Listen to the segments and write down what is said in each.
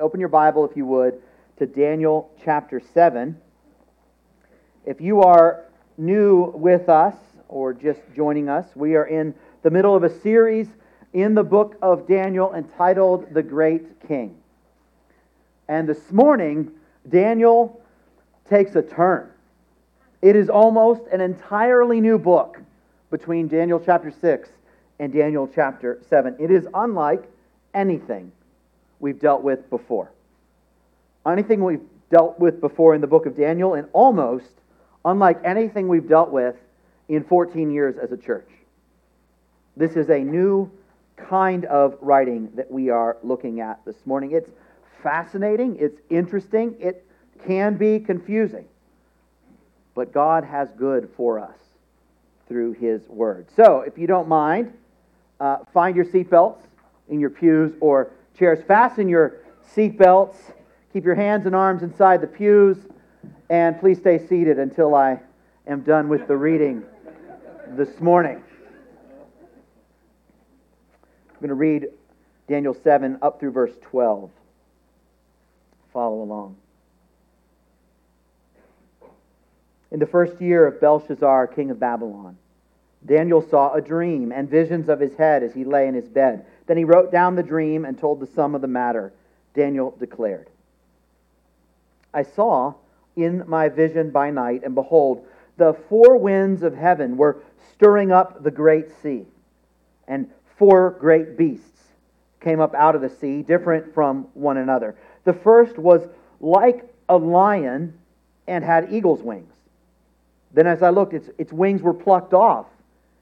Open your Bible, if you would, to Daniel chapter 7. If you are new with us or just joining us, we are in the middle of a series in the book of Daniel entitled The Great King. And this morning, Daniel takes a turn. It is almost an entirely new book between Daniel chapter 6 and Daniel chapter 7. It is unlike anything we've dealt with before. Anything we've dealt with before in the book of Daniel, and almost unlike anything we've dealt with in 14 years as a church. This is a new kind of writing that we are looking at this morning. It's fascinating, it's interesting, it can be confusing, but God has good for us through His Word. So, if you don't mind, find your seatbelts in your pews or chairs. Fasten your seatbelts. Keep your hands and arms inside the pews. And please stay seated until I am done with the reading this morning. I'm going to read Daniel 7 up through verse 12. Follow along. In the first year of Belshazzar, king of Babylon, Daniel saw a dream and visions of his head as he lay in his bed. Then he wrote down the dream and told the sum of the matter. Daniel declared, "I saw in my vision by night, and behold, the four winds of heaven were stirring up the great sea, and four great beasts came up out of the sea, different from one another. The first was like a lion and had eagle's wings. Then as I looked, its wings were plucked off,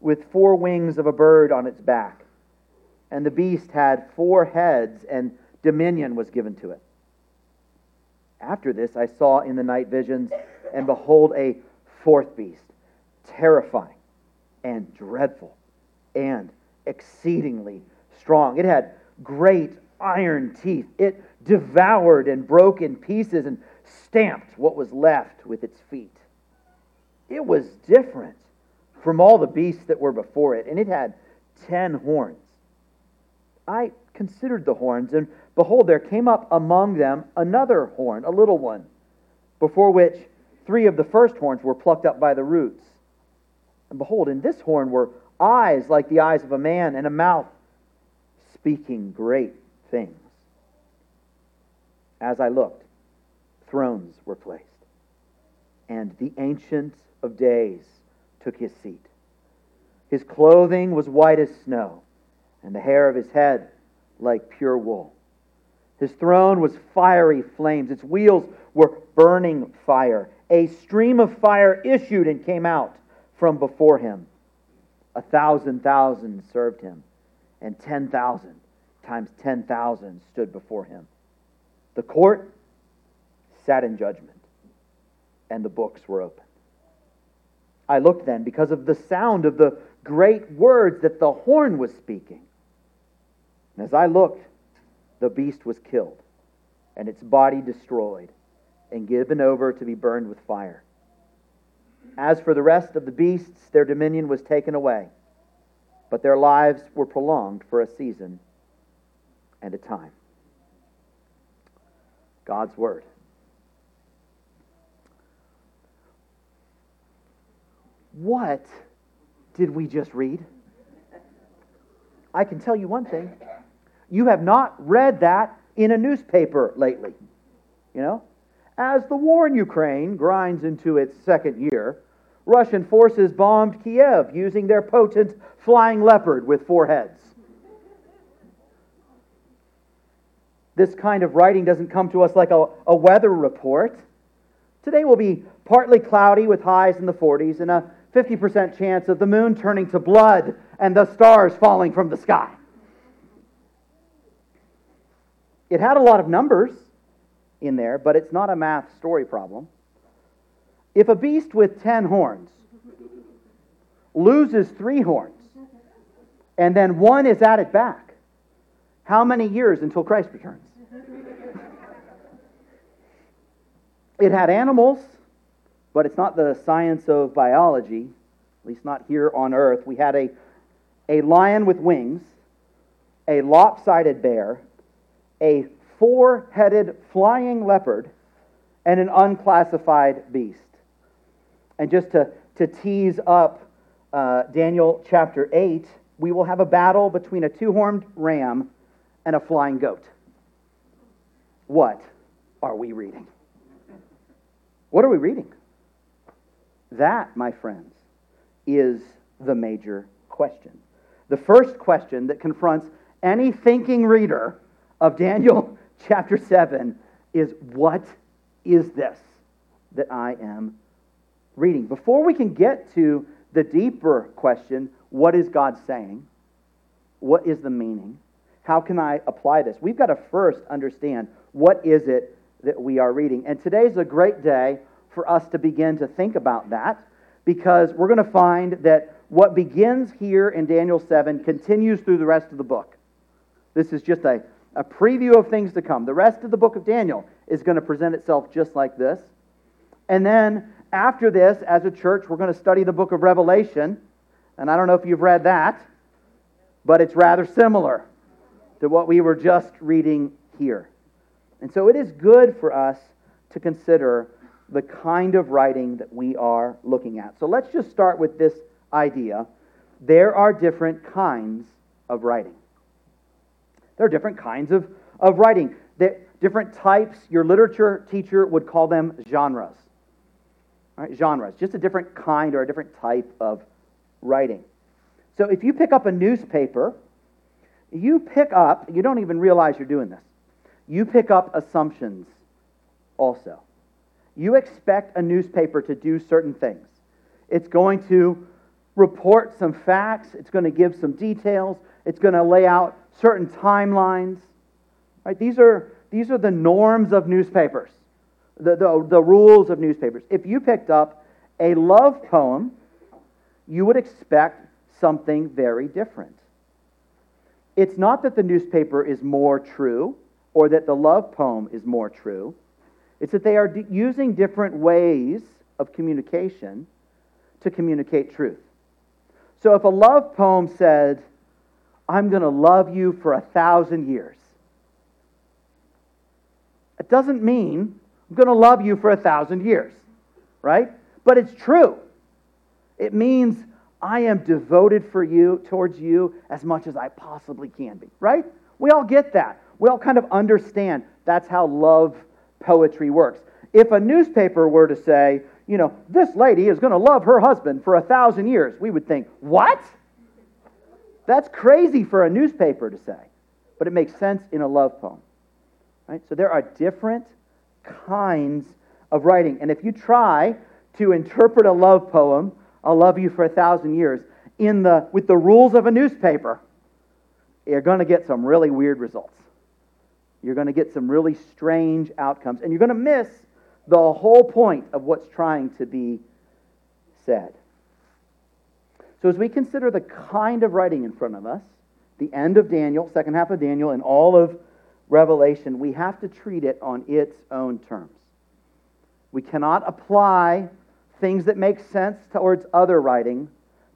with 4 wings of a bird on its back. And the beast had 4 heads, and dominion was given to it. After this I saw in the night visions, and behold, a 4th beast, terrifying and dreadful and exceedingly strong. It had great iron teeth. It devoured and broke in pieces and stamped what was left with its feet. It was different from all the beasts that were before it, and it had 10 horns. I considered the horns, and behold, there came up among them another horn, a little one, before which 3 of the first horns were plucked up by the roots. And behold, in this horn were eyes like the eyes of a man, and a mouth speaking great things. As I looked, thrones were placed, and the Ancient of Days took his seat. His clothing was white as snow, and the hair of his head like pure wool. His throne was fiery flames. Its wheels were burning fire. A stream of fire issued and came out from before him. 1,000,000 served him, and 10,000 times 10,000 stood before him. The court sat in judgment, and the books were opened. I looked then because of the sound of the great words that the horn was speaking. And as I looked, the beast was killed, and its body destroyed, and given over to be burned with fire. As for the rest of the beasts, their dominion was taken away, but their lives were prolonged for a season and a time." God's Word. What did we just read? I can tell you one thing. You have not read that in a newspaper lately. You know? As the war in Ukraine grinds into its 2nd year, Russian forces bombed Kiev using their potent flying leopard with 4 heads. This kind of writing doesn't come to us like a weather report. Today will be partly cloudy with highs in the 40s and a 50% chance of the moon turning to blood and the stars falling from the sky. It had a lot of numbers. in there, but it's not a math story problem. If a beast with 10 horns loses 3 horns, and then 1 is added back, how many years until Christ returns? It had animals, but it's not the science of biology, at least not here on earth. We had a lion with wings, a lopsided bear, a 4-headed flying leopard, and an unclassified beast. And just to tease up Daniel chapter 8, we will have a battle between a 2-horned ram and a flying goat. What are we reading? What are we reading? That, my friends, is the major question. The first question that confronts any thinking reader of Daniel chapter 7 is, what is this that I am reading? Before we can get to the deeper question, what is God saying? What is the meaning? How can I apply this? We've got to first understand, what is it that we are reading? And today's a great day for us to begin to think about that, because we're going to find that what begins here in Daniel 7 continues through the rest of the book. This is just a preview of things to come. The rest of the book of Daniel is going to present itself just like this. And then after this, as a church, we're going to study the book of Revelation. And I don't know if you've read that, but it's rather similar to what we were just reading here. And so it is good for us to consider the kind of writing that we are looking at. So let's just start with this idea. There are different kinds of writing. There are different kinds of writing. Different types. Your literature teacher would call them genres. All right, genres. Just a different kind or a different type of writing. So if you pick up a newspaper, you don't even realize you're doing this. You pick up assumptions also. You expect a newspaper to do certain things. It's going to report some facts. It's going to give some details. It's going to lay out certain timelines. Right? These are the norms of newspapers, the rules of newspapers. If you picked up a love poem, you would expect something very different. It's not that the newspaper is more true or that the love poem is more true. It's that they are using different ways of communication to communicate truth. So if a love poem said, I'm going to love you for 1,000 years, it doesn't mean I'm going to love you for 1,000 years, right? But it's true. It means I am devoted towards you as much as I possibly can be, right? We all get that. We all kind of understand that's how love poetry works. If a newspaper were to say, this lady is going to love her husband for 1,000 years, we would think, what? That's crazy for a newspaper to say, but it makes sense in a love poem. Right? So there are different kinds of writing. And if you try to interpret a love poem, I'll love you for 1,000 years, with the rules of a newspaper, you're going to get some really weird results. You're going to get some really strange outcomes, and you're going to miss the whole point of what's trying to be said. So as we consider the kind of writing in front of us, the end of Daniel, second half of Daniel, and all of Revelation, we have to treat it on its own terms. We cannot apply things that make sense towards other writing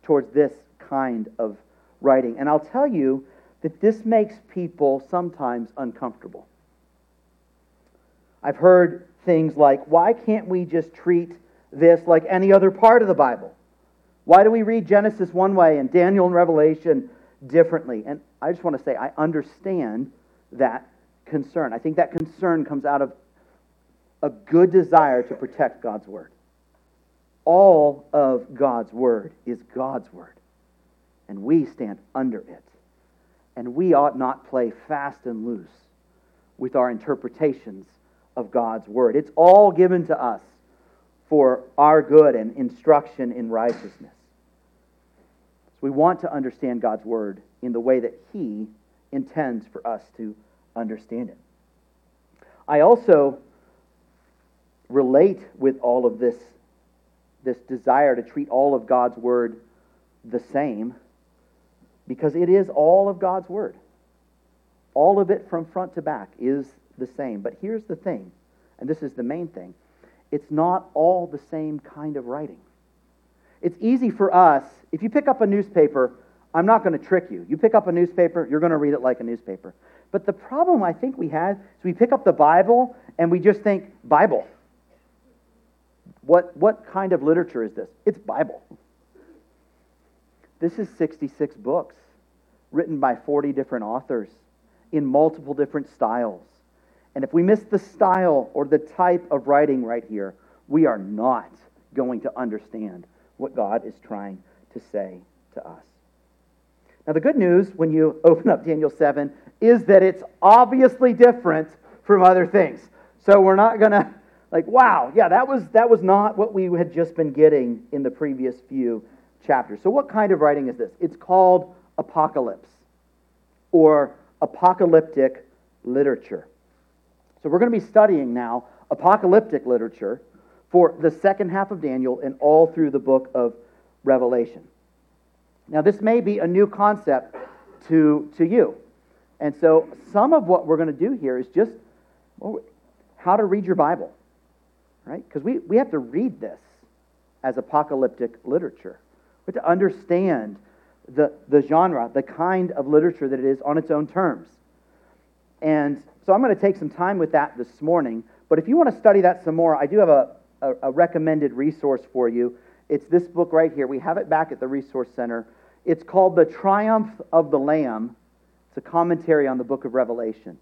towards this kind of writing. And I'll tell you that this makes people sometimes uncomfortable. I've heard things like, why can't we just treat this like any other part of the Bible? Why do we read Genesis one way and Daniel and Revelation differently? And I just want to say, I understand that concern. I think that concern comes out of a good desire to protect God's Word. All of God's Word is God's Word, and we stand under it. And we ought not play fast and loose with our interpretations of God's Word. It's all given to us for our good and instruction in righteousness. So we want to understand God's Word in the way that He intends for us to understand it. I also relate with all of this desire to treat all of God's Word the same, because it is all of God's Word. All of it from front to back is the same. But here's the thing, and this is the main thing, it's not all the same kind of writing. It's easy for us, if you pick up a newspaper, I'm not going to trick you. You pick up a newspaper, you're going to read it like a newspaper. But the problem I think we have is we pick up the Bible and we just think, Bible. What kind of literature is this? It's Bible. This is 66 books written by 40 different authors in multiple different styles. And if we miss the style or the type of writing right here, we are not going to understand what God is trying to say to us. Now, the good news when you open up Daniel 7 is that it's obviously different from other things. So we're not going to, wow, yeah, that was not what we had just been getting in the previous few chapters. So what kind of writing is this? It's called apocalypse, or apocalyptic literature. So we're going to be studying now apocalyptic literature for the second half of Daniel and all through the book of Revelation. Now, this may be a new concept to you. And so some of what we're going to do here is just how to read your Bible, right? Because we have to read this as apocalyptic literature. We have to understand the genre, the kind of literature that it is on its own terms. And so I'm going to take some time with that this morning. But if you want to study that some more, I do have a recommended resource for you. It's this book right here. We have it back at the Resource Center. It's called The Triumph of the Lamb. It's a commentary on the book of Revelation.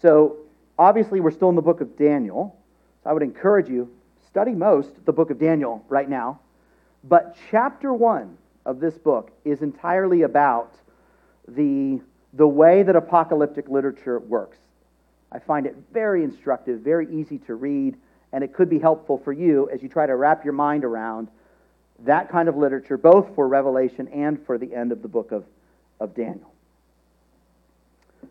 So obviously we're still in the book of Daniel. So I would encourage you, study most the book of Daniel right now. But chapter 1 of this book is entirely about the way that apocalyptic literature works. I find it very instructive, very easy to read, and it could be helpful for you as you try to wrap your mind around that kind of literature, both for Revelation and for the end of the book of Daniel.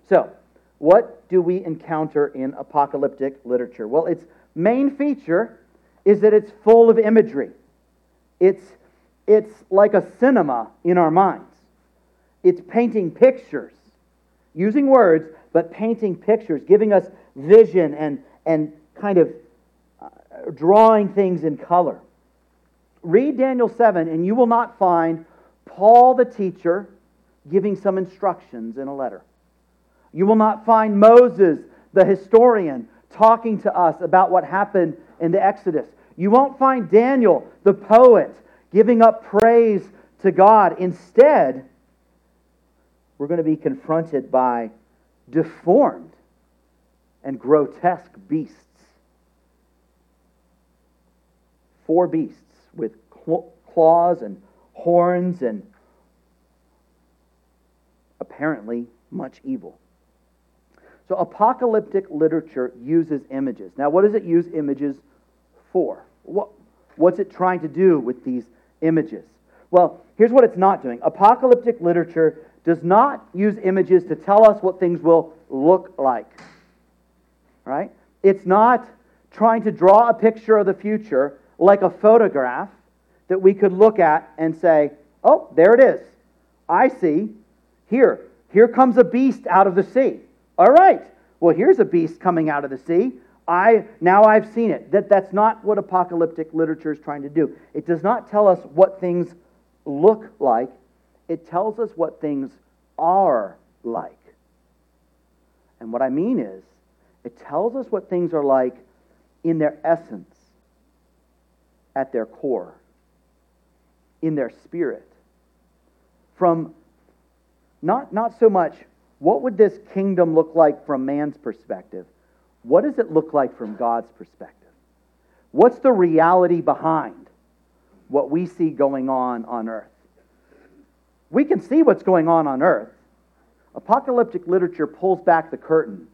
So, what do we encounter in apocalyptic literature? Well, its main feature is that it's full of imagery. It's like a cinema in our minds. It's painting pictures, using words, but painting pictures, giving us vision and kind of drawing things in color. Read Daniel 7 and you will not find Paul the teacher giving some instructions in a letter. You will not find Moses the historian talking to us about what happened in the Exodus. You won't find Daniel the poet giving up praise to God. Instead, we're going to be confronted by deformed and grotesque beasts. 4 beasts with claws and horns and apparently much evil. So apocalyptic literature uses images. Now, what does it use images for? What's it trying to do with these images? Well, here's what it's not doing. Apocalyptic literature does not use images to tell us what things will look like. Right? It's not trying to draw a picture of the future like a photograph that we could look at and say, oh, there it is. I see. Here comes a beast out of the sea. All right. Well, here's a beast coming out of the sea. Now I've seen it. That's not what apocalyptic literature is trying to do. It does not tell us what things look like. It tells us what things are like. And what I mean is, it tells us what things are like in their essence, at their core, in their spirit. From not so much, what would this kingdom look like from man's perspective? What does it look like from God's perspective? What's the reality behind what we see going on earth? We can see what's going on earth. Apocalyptic literature pulls back the curtain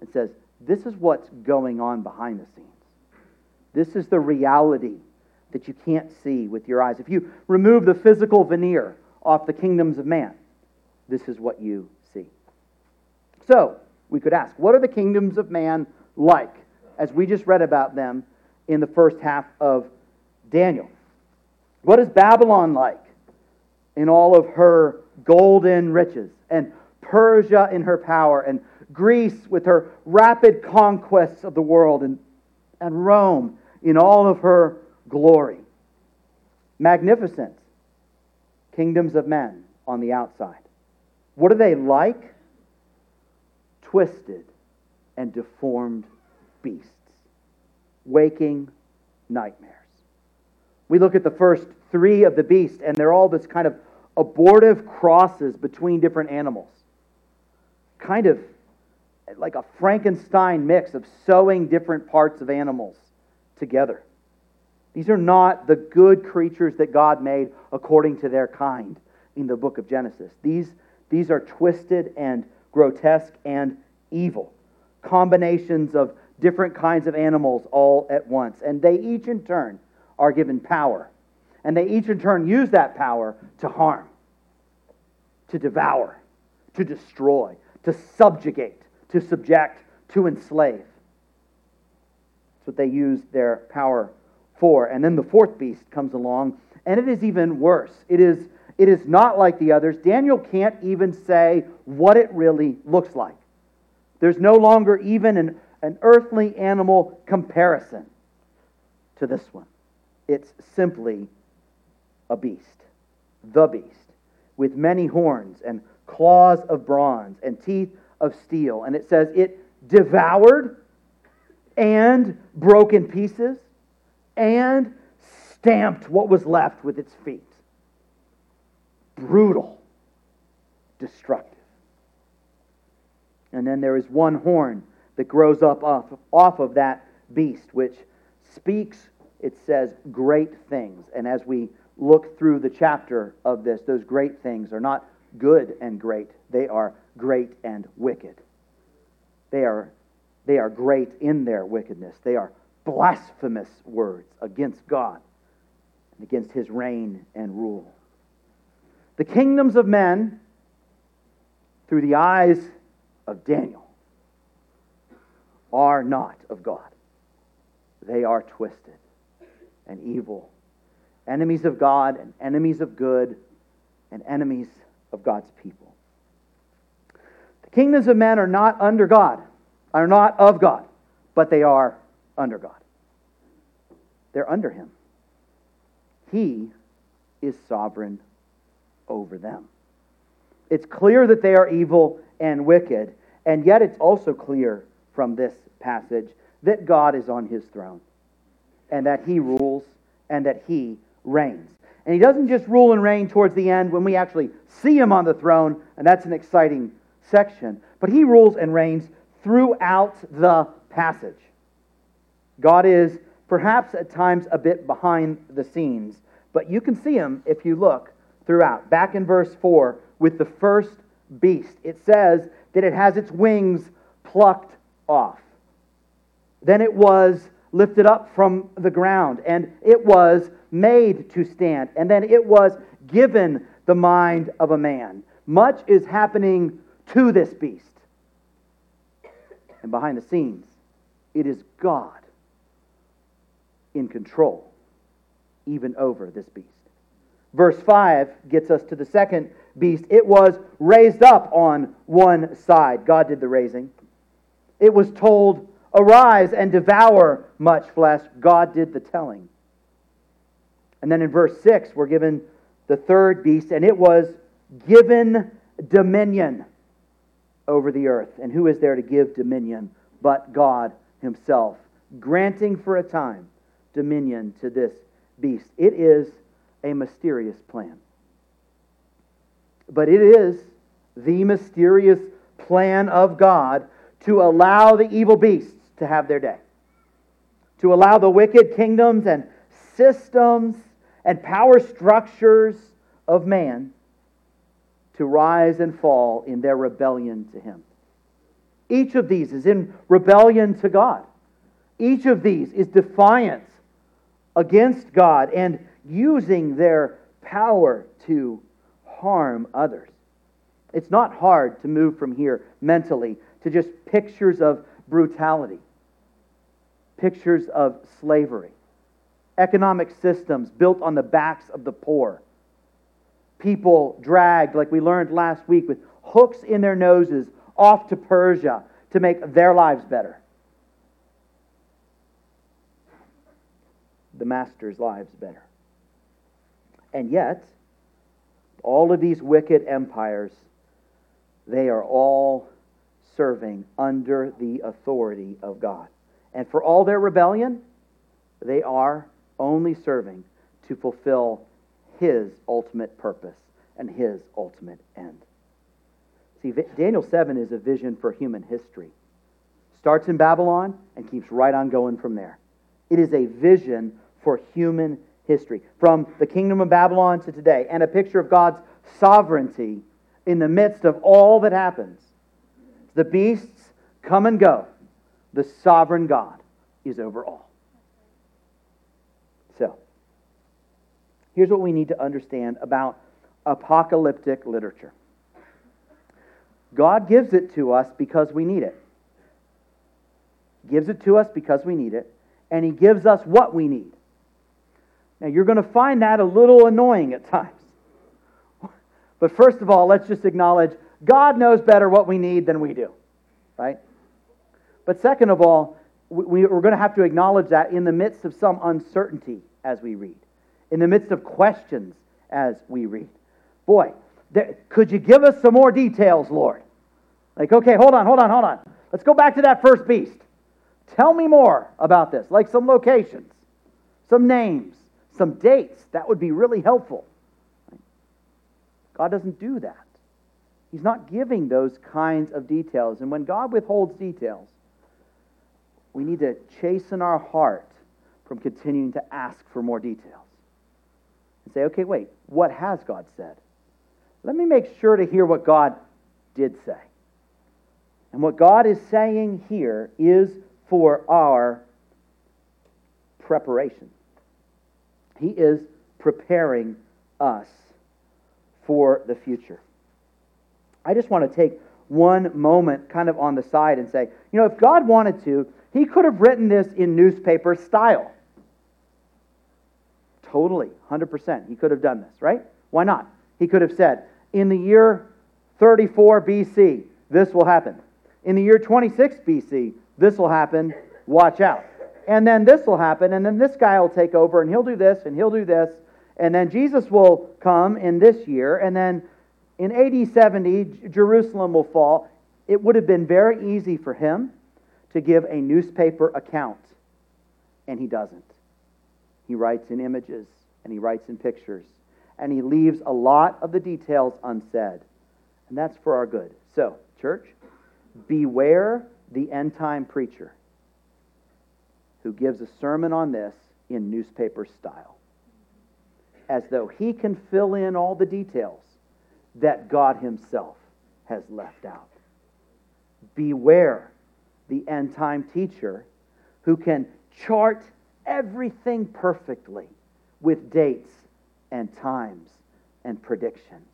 and says, this is what's going on behind the scenes. This is the reality that you can't see with your eyes. If you remove the physical veneer off the kingdoms of man, this is what you see. So, we could ask, what are the kingdoms of man like? As we just read about them in the first half of Daniel. What is Babylon like in all of her golden riches, and Persia in her power, and Greece with her rapid conquests of the world, and Rome in all of her glory? Magnificent kingdoms of men on the outside. What are they like? Twisted and deformed beasts. Waking nightmares. We look at the first three of the beast, and they're all this kind of abortive crosses between different animals. Kind of like a Frankenstein mix of sewing different parts of animals together. These are not the good creatures that God made according to their kind in the book of Genesis. These are twisted and grotesque and evil. Combinations of different kinds of animals all at once. And they each in turn are given power. And they each in turn use that power to harm, to devour, to destroy, to subjugate, to subject, to enslave. That's what they use their power for. And then the fourth beast comes along, and it is even worse. It is not like the others. Daniel can't even say what it really looks like. There's no longer even an earthly animal comparison to this one. It's simply a beast, the beast, with many horns and claws of bronze and teeth of steel. And it says it devoured and broke in pieces and stamped what was left with its feet. Brutal, destructive. And then there is one horn that grows up off of that beast, which speaks, it says, great things. And as we look through the chapter of this, those great things are not good and great. They are great and wicked. They are great in their wickedness. They are blasphemous words against God and against His reign and rule. The kingdoms of men through the eyes of Daniel are not of God. They are twisted and evil, enemies of God and enemies of good and enemies of God's people. The kingdoms of men are not under God, are not of God, but they are under God. They're under Him. He is sovereign over them. It's clear that they are evil and wicked, and yet it's also clear from this passage that God is on His throne, and that He rules, and that He reigns. And He doesn't just rule and reign towards the end when we actually see Him on the throne, and that's an exciting section, but He rules and reigns throughout the passage. God is perhaps at times a bit behind the scenes, but you can see Him if you look throughout. Back in verse 4 with the first beast, it says that it has its wings plucked off. Then it was lifted up from the ground, and it was made to stand, and then it was given the mind of a man. Much is happening to this beast. And behind the scenes, it is God in control, even over this beast. Verse 5 gets us to the second beast. It was raised up on one side. God did the raising. It was told, "Arise and devour much flesh." God did the telling. And then in verse 6, we're given the third beast, and it was given dominion over the earth. And who is there to give dominion but God Himself, granting for a time dominion to this beast? It is a mysterious plan. But it is the mysterious plan of God to allow the evil beasts to have their day, to allow the wicked kingdoms and systems and power structures of man to rise and fall in their rebellion to Him. Each of these is in rebellion to God. Each of these is defiant against God and using their power to harm others. It's not hard to move from here mentally to just pictures of brutality. pictures of slavery, economic systems built on the backs of the poor, people dragged, like we learned last week, with hooks in their noses off to Persia to make their lives better. The master's lives better. And yet, all of these wicked empires, they are all serving under the authority of God. And for all their rebellion, they are only serving to fulfill His ultimate purpose and His ultimate end. See, Daniel 7 is a vision for human history. Starts in Babylon and keeps right on going from there. It is a vision for human history, from the kingdom of Babylon to today, and a picture of God's sovereignty in the midst of all that happens. The beasts come and go. The sovereign God is over all. So, here's what we need to understand about apocalyptic literature. God gives it to us because we need it. He gives it to us because we need it, and He gives us what we need. Now, you're going to find that a little annoying at times. But first of all, let's just acknowledge God knows better what we need than we do, right? But second of all, we're going to have to acknowledge that in the midst of some uncertainty as we read, in the midst of questions as we read. Boy, could you give us some more details, Lord? Like, okay, hold on. Let's go back to that first beast. Tell me more about this, like some locations, some names, some dates. That would be really helpful. God doesn't do that. He's not giving those kinds of details. And when God withholds details, we need to chasten our heart from continuing to ask for more details. And say, okay, wait, what has God said? Let me make sure to hear what God did say. And what God is saying here is for our preparation. He is preparing us for the future. I just want to take one moment kind of on the side and say, you know, if God wanted to, He could have written this in newspaper style. Totally, 100%. He could have done this, right? Why not? He could have said, in the year 34 BC, this will happen. In the year 26 BC, this will happen. Watch out. And then this will happen, and then this guy will take over, and he'll do this, and he'll do this, and then Jesus will come in this year, and then in AD 70, Jerusalem will fall. It would have been very easy for him to give a newspaper account, and he doesn't. He writes in images, and he writes in pictures, and he leaves a lot of the details unsaid, and that's for our good. So, church, beware the end-time preacher who gives a sermon on this in newspaper style, as though he can fill in all the details that God Himself has left out. Beware the end-time teacher who can chart everything perfectly with dates and times and predictions,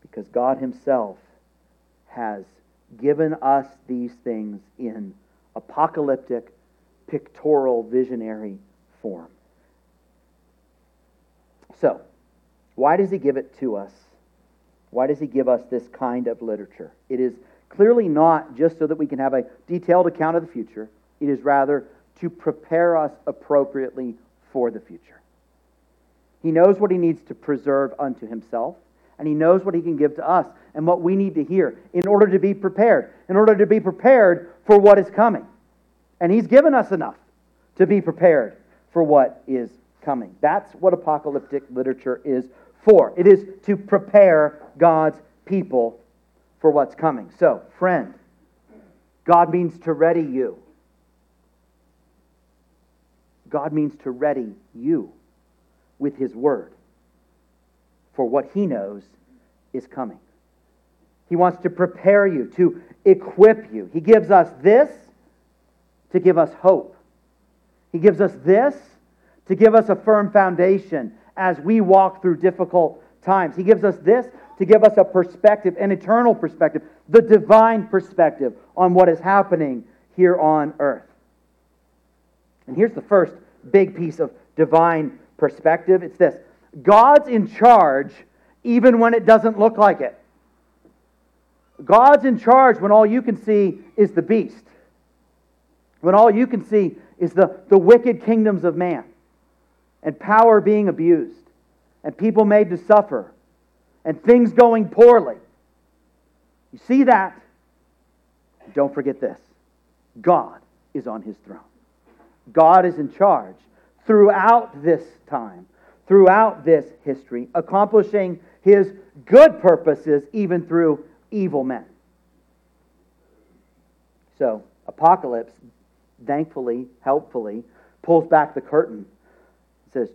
because God Himself has given us these things in apocalyptic, pictorial, visionary form. So, why does He give it to us? Why does He give us this kind of literature? It is clearly not just so that we can have a detailed account of the future. It is rather to prepare us appropriately for the future. He knows what He needs to preserve unto Himself, and He knows what He can give to us and what we need to hear in order to be prepared, for what is coming. And He's given us enough to be prepared for what is coming. That's what apocalyptic literature is for. It is to prepare God's people for what's coming. So, friend, God means to ready you. God means to ready you with His Word for what He knows is coming. He wants to prepare you, to equip you. He gives us this to give us hope. He gives us this to give us a firm foundation as we walk through difficult times. He gives us this to give us a perspective, an eternal perspective, the divine perspective on what is happening here on earth. And here's the first big piece of divine perspective. It's this: God's in charge even when it doesn't look like it. God's in charge when all you can see is the beast. When all you can see is the wicked kingdoms of man, and power being abused, and people made to suffer, and things going poorly. You see that? Don't forget this: God is on His throne. God is in charge throughout this time, throughout this history, accomplishing His good purposes even through evil men. So, Apocalypse, thankfully, helpfully, pulls back the curtain and says,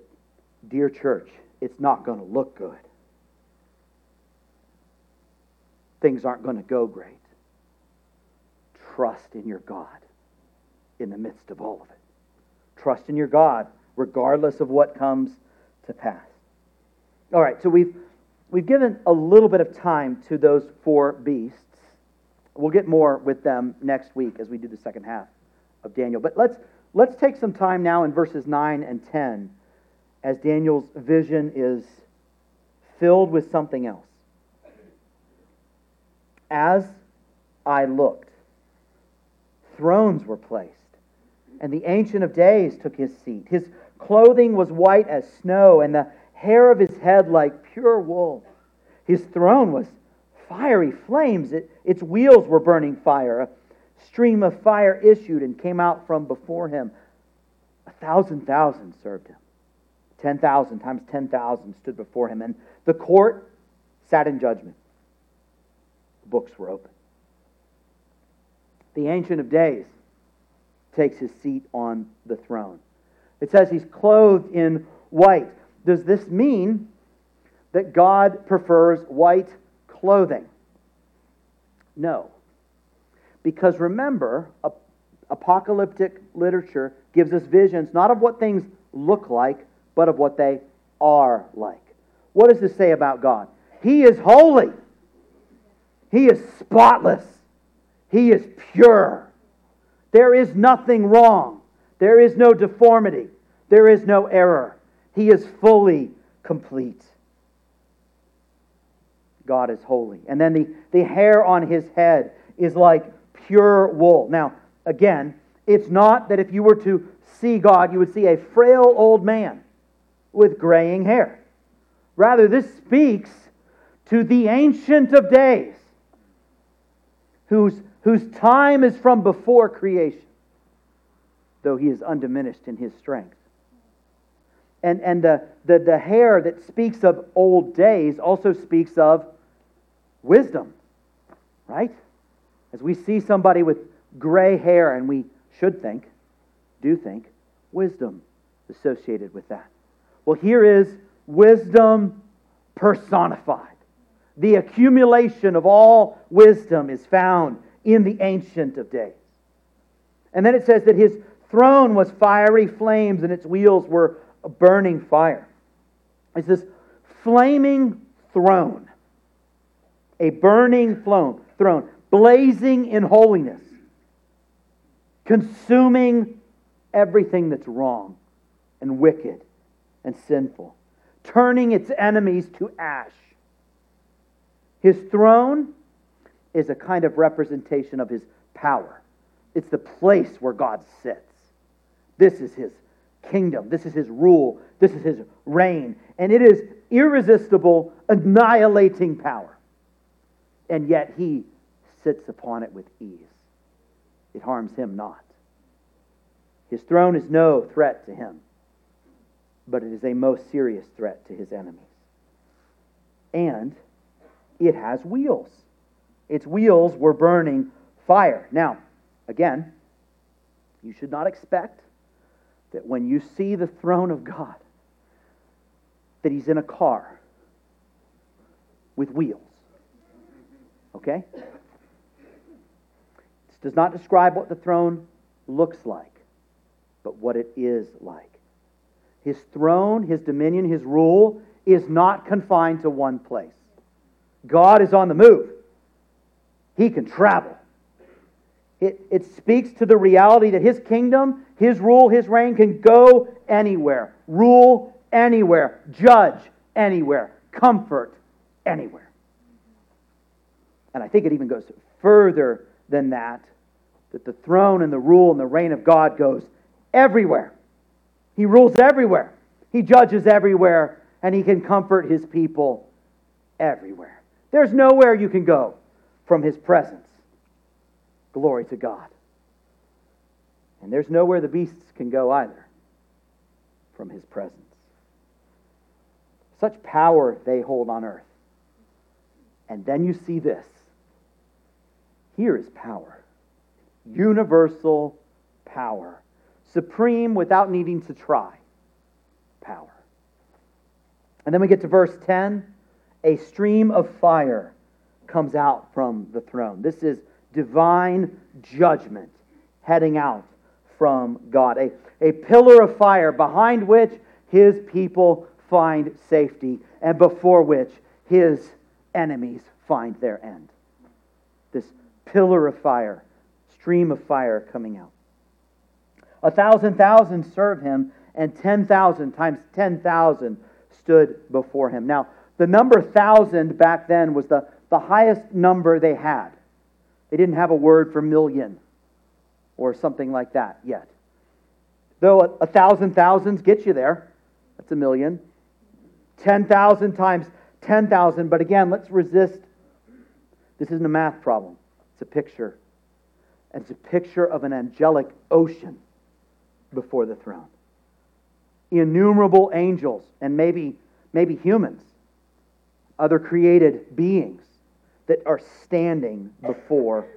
dear church, it's not going to look good. Things aren't going to go great. Trust in your God in the midst of all of it. Trust in your God regardless of what comes to pass. All right, so we've given a little bit of time to those four beasts. We'll get more with them next week as we do the second half of Daniel. But let's take some time now in verses 9 and 10 as Daniel's vision is filled with something else. As I looked, thrones were placed, and the Ancient of Days took his seat. His clothing was white as snow, and the hair of his head like pure wool. His throne was fiery flames. Its wheels were burning fire. A stream of fire issued and came out from before him. 1,000,000 served him. 10,000 times 10,000 stood before him, and the court sat in judgment. The books were open. The Ancient of Days takes his seat on the throne. It says he's clothed in white. Does this mean that God prefers white clothing? No. Because remember, apocalyptic literature gives us visions not of what things look like, but of what they are like. What does this say about God? He is holy. He is spotless. He is pure. There is nothing wrong. There is no deformity. There is no error. He is fully complete. God is holy. And then the hair on His head is like pure wool. Now, again, it's not that if you were to see God, you would see a frail old man with graying hair. Rather, this speaks to the Ancient of Days, whose time is from before creation, though He is undiminished in His strength. And the hair that speaks of old days also speaks of wisdom, right? As we see somebody with gray hair, and we should think, do think, wisdom associated with that. Well, here is wisdom personified. The accumulation of all wisdom is found in the Ancient of Days. And then it says that His throne was fiery flames and its wheels were a burning fire. It's this flaming throne, a burning throne, blazing in holiness, consuming everything that's wrong and wicked and sinful, turning its enemies to ash. His throne is a kind of representation of His power. It's the place where God sits. This is His kingdom. This is His rule. This is His reign. And it is irresistible, annihilating power. And yet He sits upon it with ease. It harms Him not. His throne is no threat to Him, but it is a most serious threat to His enemies. And it has wheels. Its wheels were burning fire. Now, again, you should not expect that when you see the throne of God, that He's in a car with wheels. Okay? This does not describe what the throne looks like, but what it is like. His throne, His dominion, His rule is not confined to one place. God is on the move. He can travel. It speaks to the reality that His kingdom, His rule, His reign can go anywhere. Rule anywhere. Judge anywhere. Comfort anywhere. And I think it even goes further than that, that the throne and the rule and the reign of God goes everywhere. He rules everywhere. He judges everywhere. And He can comfort His people everywhere. There's nowhere you can go from His presence. Glory to God. And there's nowhere the beasts can go either from His presence. Such power they hold on earth. And then you see this. Here is power. Universal power. Supreme without needing to try. Power. And then we get to verse 10. A stream of fire comes out from the throne. This is divine judgment heading out from God. A pillar of fire behind which His people find safety and before which His enemies find their end. This pillar of fire, stream of fire coming out. 1,000 serve Him, and 10,000 times 10,000 stood before Him. Now, the number 1,000 back then was the highest number they had. They didn't have a word for million or something like that yet. Though 1,000 thousands gets you there. That's a million. 10,000 times 10,000. But again, let's resist. This isn't a math problem. It's a picture. And it's a picture of an angelic ocean before the throne. Innumerable angels and maybe humans. Other created beings that are standing before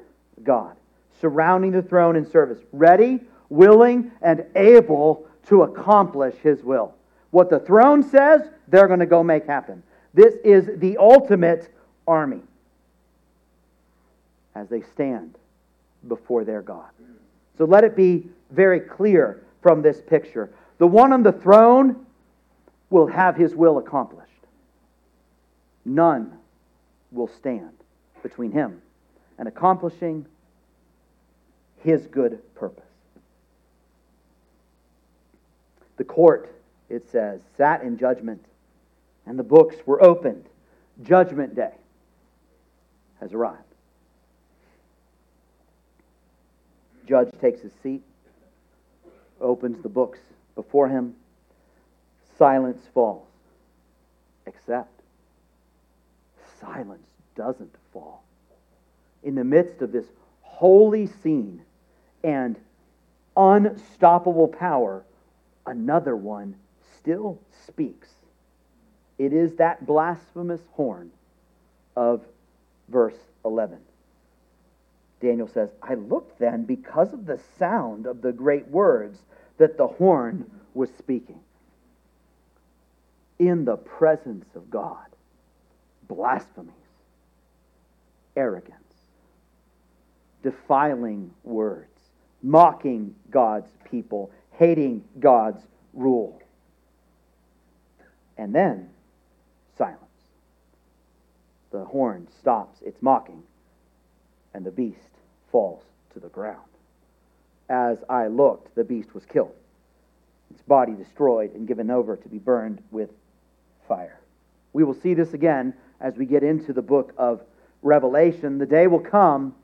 God, surrounding the throne in service, ready, willing, and able to accomplish His will. What the throne says, they're going to go make happen. This is the ultimate army as they stand before their God. So let it be very clear from this picture. The one on the throne will have His will accomplished. None will stand between Him and accomplishing His good purpose. The court, it says, sat in judgment, and the books were opened. Judgment day has arrived. Judge takes his seat, opens the books before him. Silence falls, except silence doesn't fall. In the midst of this holy scene and unstoppable power, another one still speaks. It is that blasphemous horn of verse 11. Daniel says, I looked then because of the sound of the great words that the horn was speaking. In the presence of God, blasphemies, arrogance, defiling words, mocking God's people, hating God's rule. And then, silence. The horn stops its mocking, and the beast falls to the ground. As I looked, the beast was killed, its body destroyed and given over to be burned with fire. We will see this again as we get into the book of Revelation. The day will come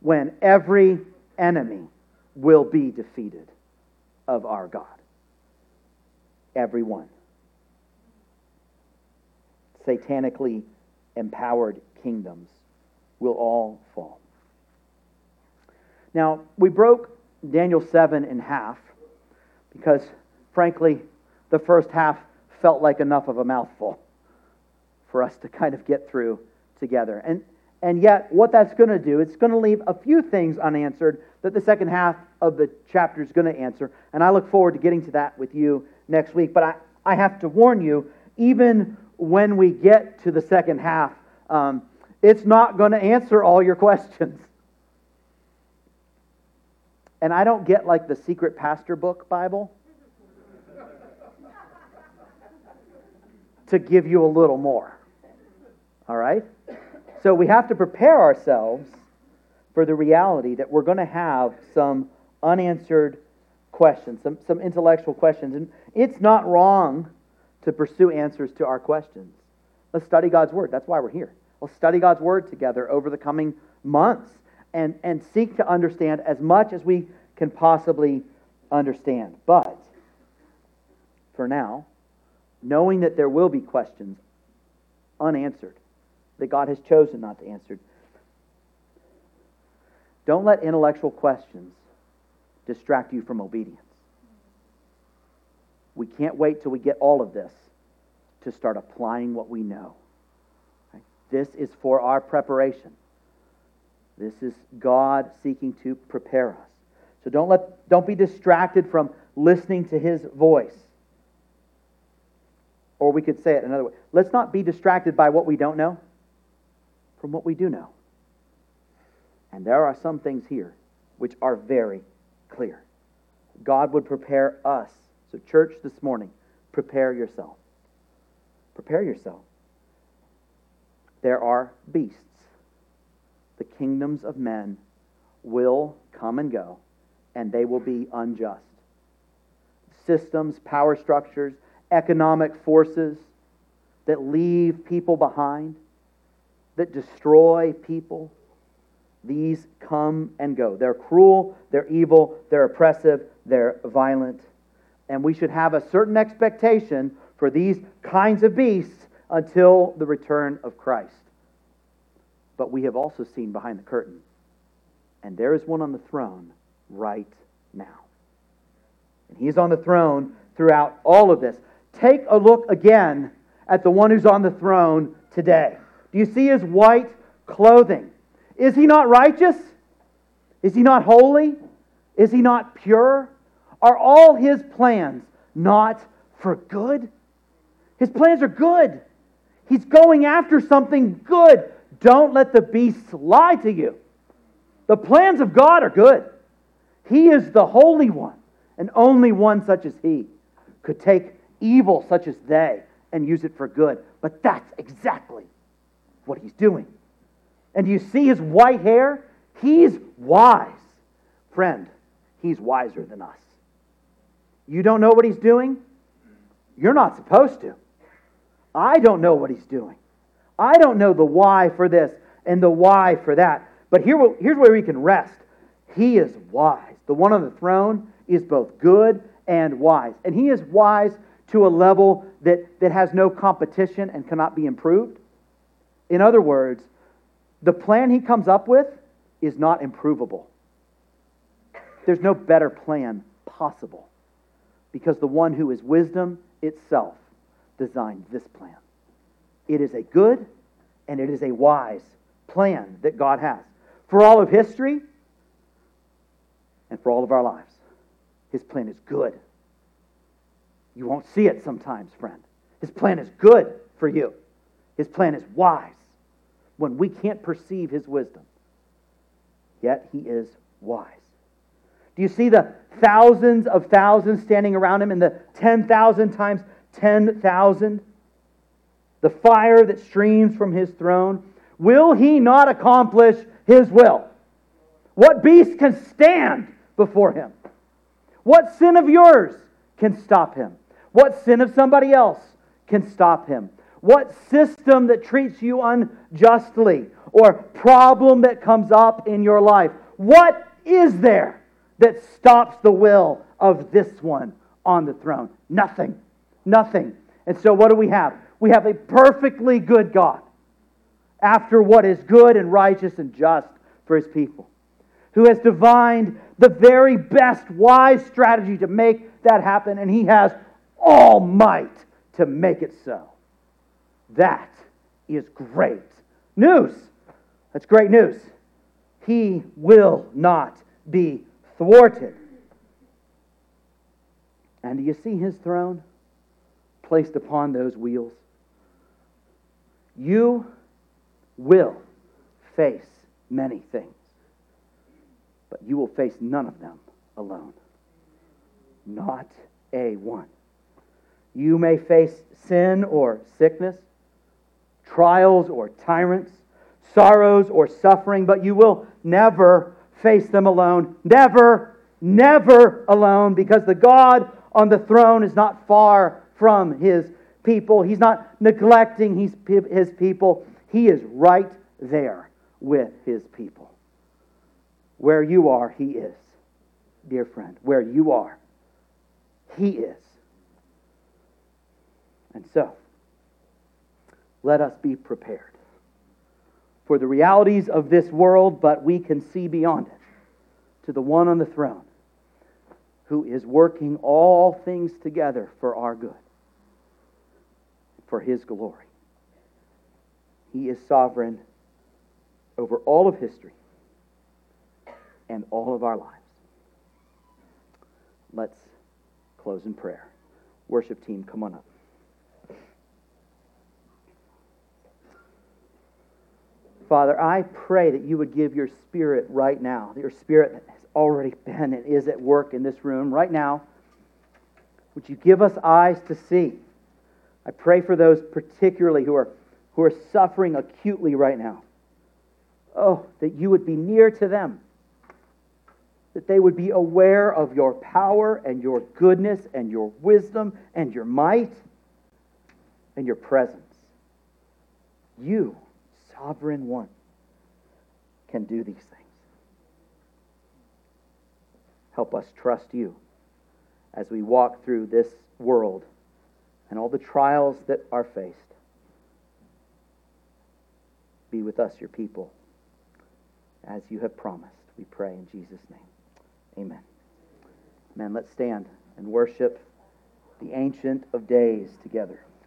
when every enemy will be defeated of our God. Every one. Satanically empowered kingdoms will all fall. Now, we broke Daniel 7 in half because, frankly, the first half felt like enough of a mouthful for us to kind of get through together. And yet, what that's going to do, it's going to leave a few things unanswered that the second half of the chapter is going to answer. And I look forward to getting to that with you next week. But I have to warn you, even when we get to the second half, it's not going to answer all your questions. And I don't get like the Secret Pastor Book Bible to give you a little more. All right? So we have to prepare ourselves for the reality that we're going to have some unanswered questions, some intellectual questions. And it's not wrong to pursue answers to our questions. Let's study God's Word. That's why we're here. Let's study God's Word together over the coming months and seek to understand as much as we can possibly understand. But for now, knowing that there will be questions unanswered, that God has chosen not to answer, don't let intellectual questions distract you from obedience. We can't wait till we get all of this to start applying what we know. Right? This is for our preparation. This is God seeking to prepare us. So don't be distracted from listening to His voice. Or we could say it another way. Let's not be distracted by what we don't know from what we do know. And there are some things here which are very clear. God would prepare us. So church, this morning, prepare yourself. Prepare yourself. There are beasts. The kingdoms of men will come and go, and they will be unjust. Systems, power structures, economic forces that leave people behind, that destroy people, these come and go. They're cruel, they're evil, they're oppressive, they're violent. And we should have a certain expectation for these kinds of beasts until the return of Christ. But we have also seen behind the curtain, and there is one on the throne right now. And He's on the throne throughout all of this. Take a look again at the one who's on the throne today. Do you see His white clothing? Is He not righteous? Is He not holy? Is He not pure? Are all His plans not for good? His plans are good. He's going after something good. Don't let the beasts lie to you. The plans of God are good. He is the Holy One, and only one such as He could take evil such as they and use it for good. But that's exactly what He's doing. And do you see His white hair? He's wise. Friend, He's wiser than us. You don't know what He's doing? You're not supposed to. I don't know what He's doing. I don't know the why for this and the why for that. But here's where we can rest. He is wise. The one on the throne is both good and wise. And He is wise to a level that has no competition and cannot be improved. In other words, the plan He comes up with is not improvable. There's no better plan possible, because the one who is wisdom itself designed this plan. It is a good and it is a wise plan that God has for all of history and for all of our lives. His plan is good. You won't see it sometimes, friend. His plan is good for you. His plan is wise when we can't perceive His wisdom. Yet He is wise. Do you see the thousands of thousands standing around Him and the 10,000 times 10,000? The fire that streams from His throne. Will He not accomplish His will? What beast can stand before Him? What sin of yours can stop Him? What sin of somebody else can stop Him? What system that treats you unjustly or problem that comes up in your life? What is there that stops the will of this one on the throne? Nothing. Nothing. And so what do we have? We have a perfectly good God after what is good and righteous and just for His people, who has divined the very best wise strategy to make that happen, and He has all might to make it so. That is great news. That's great news. He will not be thwarted. And do you see His throne placed upon those wheels? You will face many things, but you will face none of them alone. Not a one. You may face sin or sickness, trials or tyrants, sorrows or suffering, but you will never face them alone. Never, never alone, because the God on the throne is not far from His people. He's not neglecting His people. He is right there with His people. Where you are, He is. Dear friend, where you are, He is. And so, let us be prepared for the realities of this world, but we can see beyond it to the one on the throne who is working all things together for our good, for His glory. He is sovereign over all of history and all of our lives. Let's close in prayer. Worship team, come on up. Father, I pray that you would give your Spirit right now, your Spirit that has already been and is at work in this room right now. Would you give us eyes to see? I pray for those particularly who are suffering acutely right now. Oh, that you would be near to them, that they would be aware of your power and your goodness and your wisdom and your might and your presence. You, Sovereign One, can do these things. Help us trust you as we walk through this world and all the trials that are faced. Be with us, your people, as you have promised. We pray in Jesus' name. Amen. Amen. Let's stand and worship the Ancient of Days together.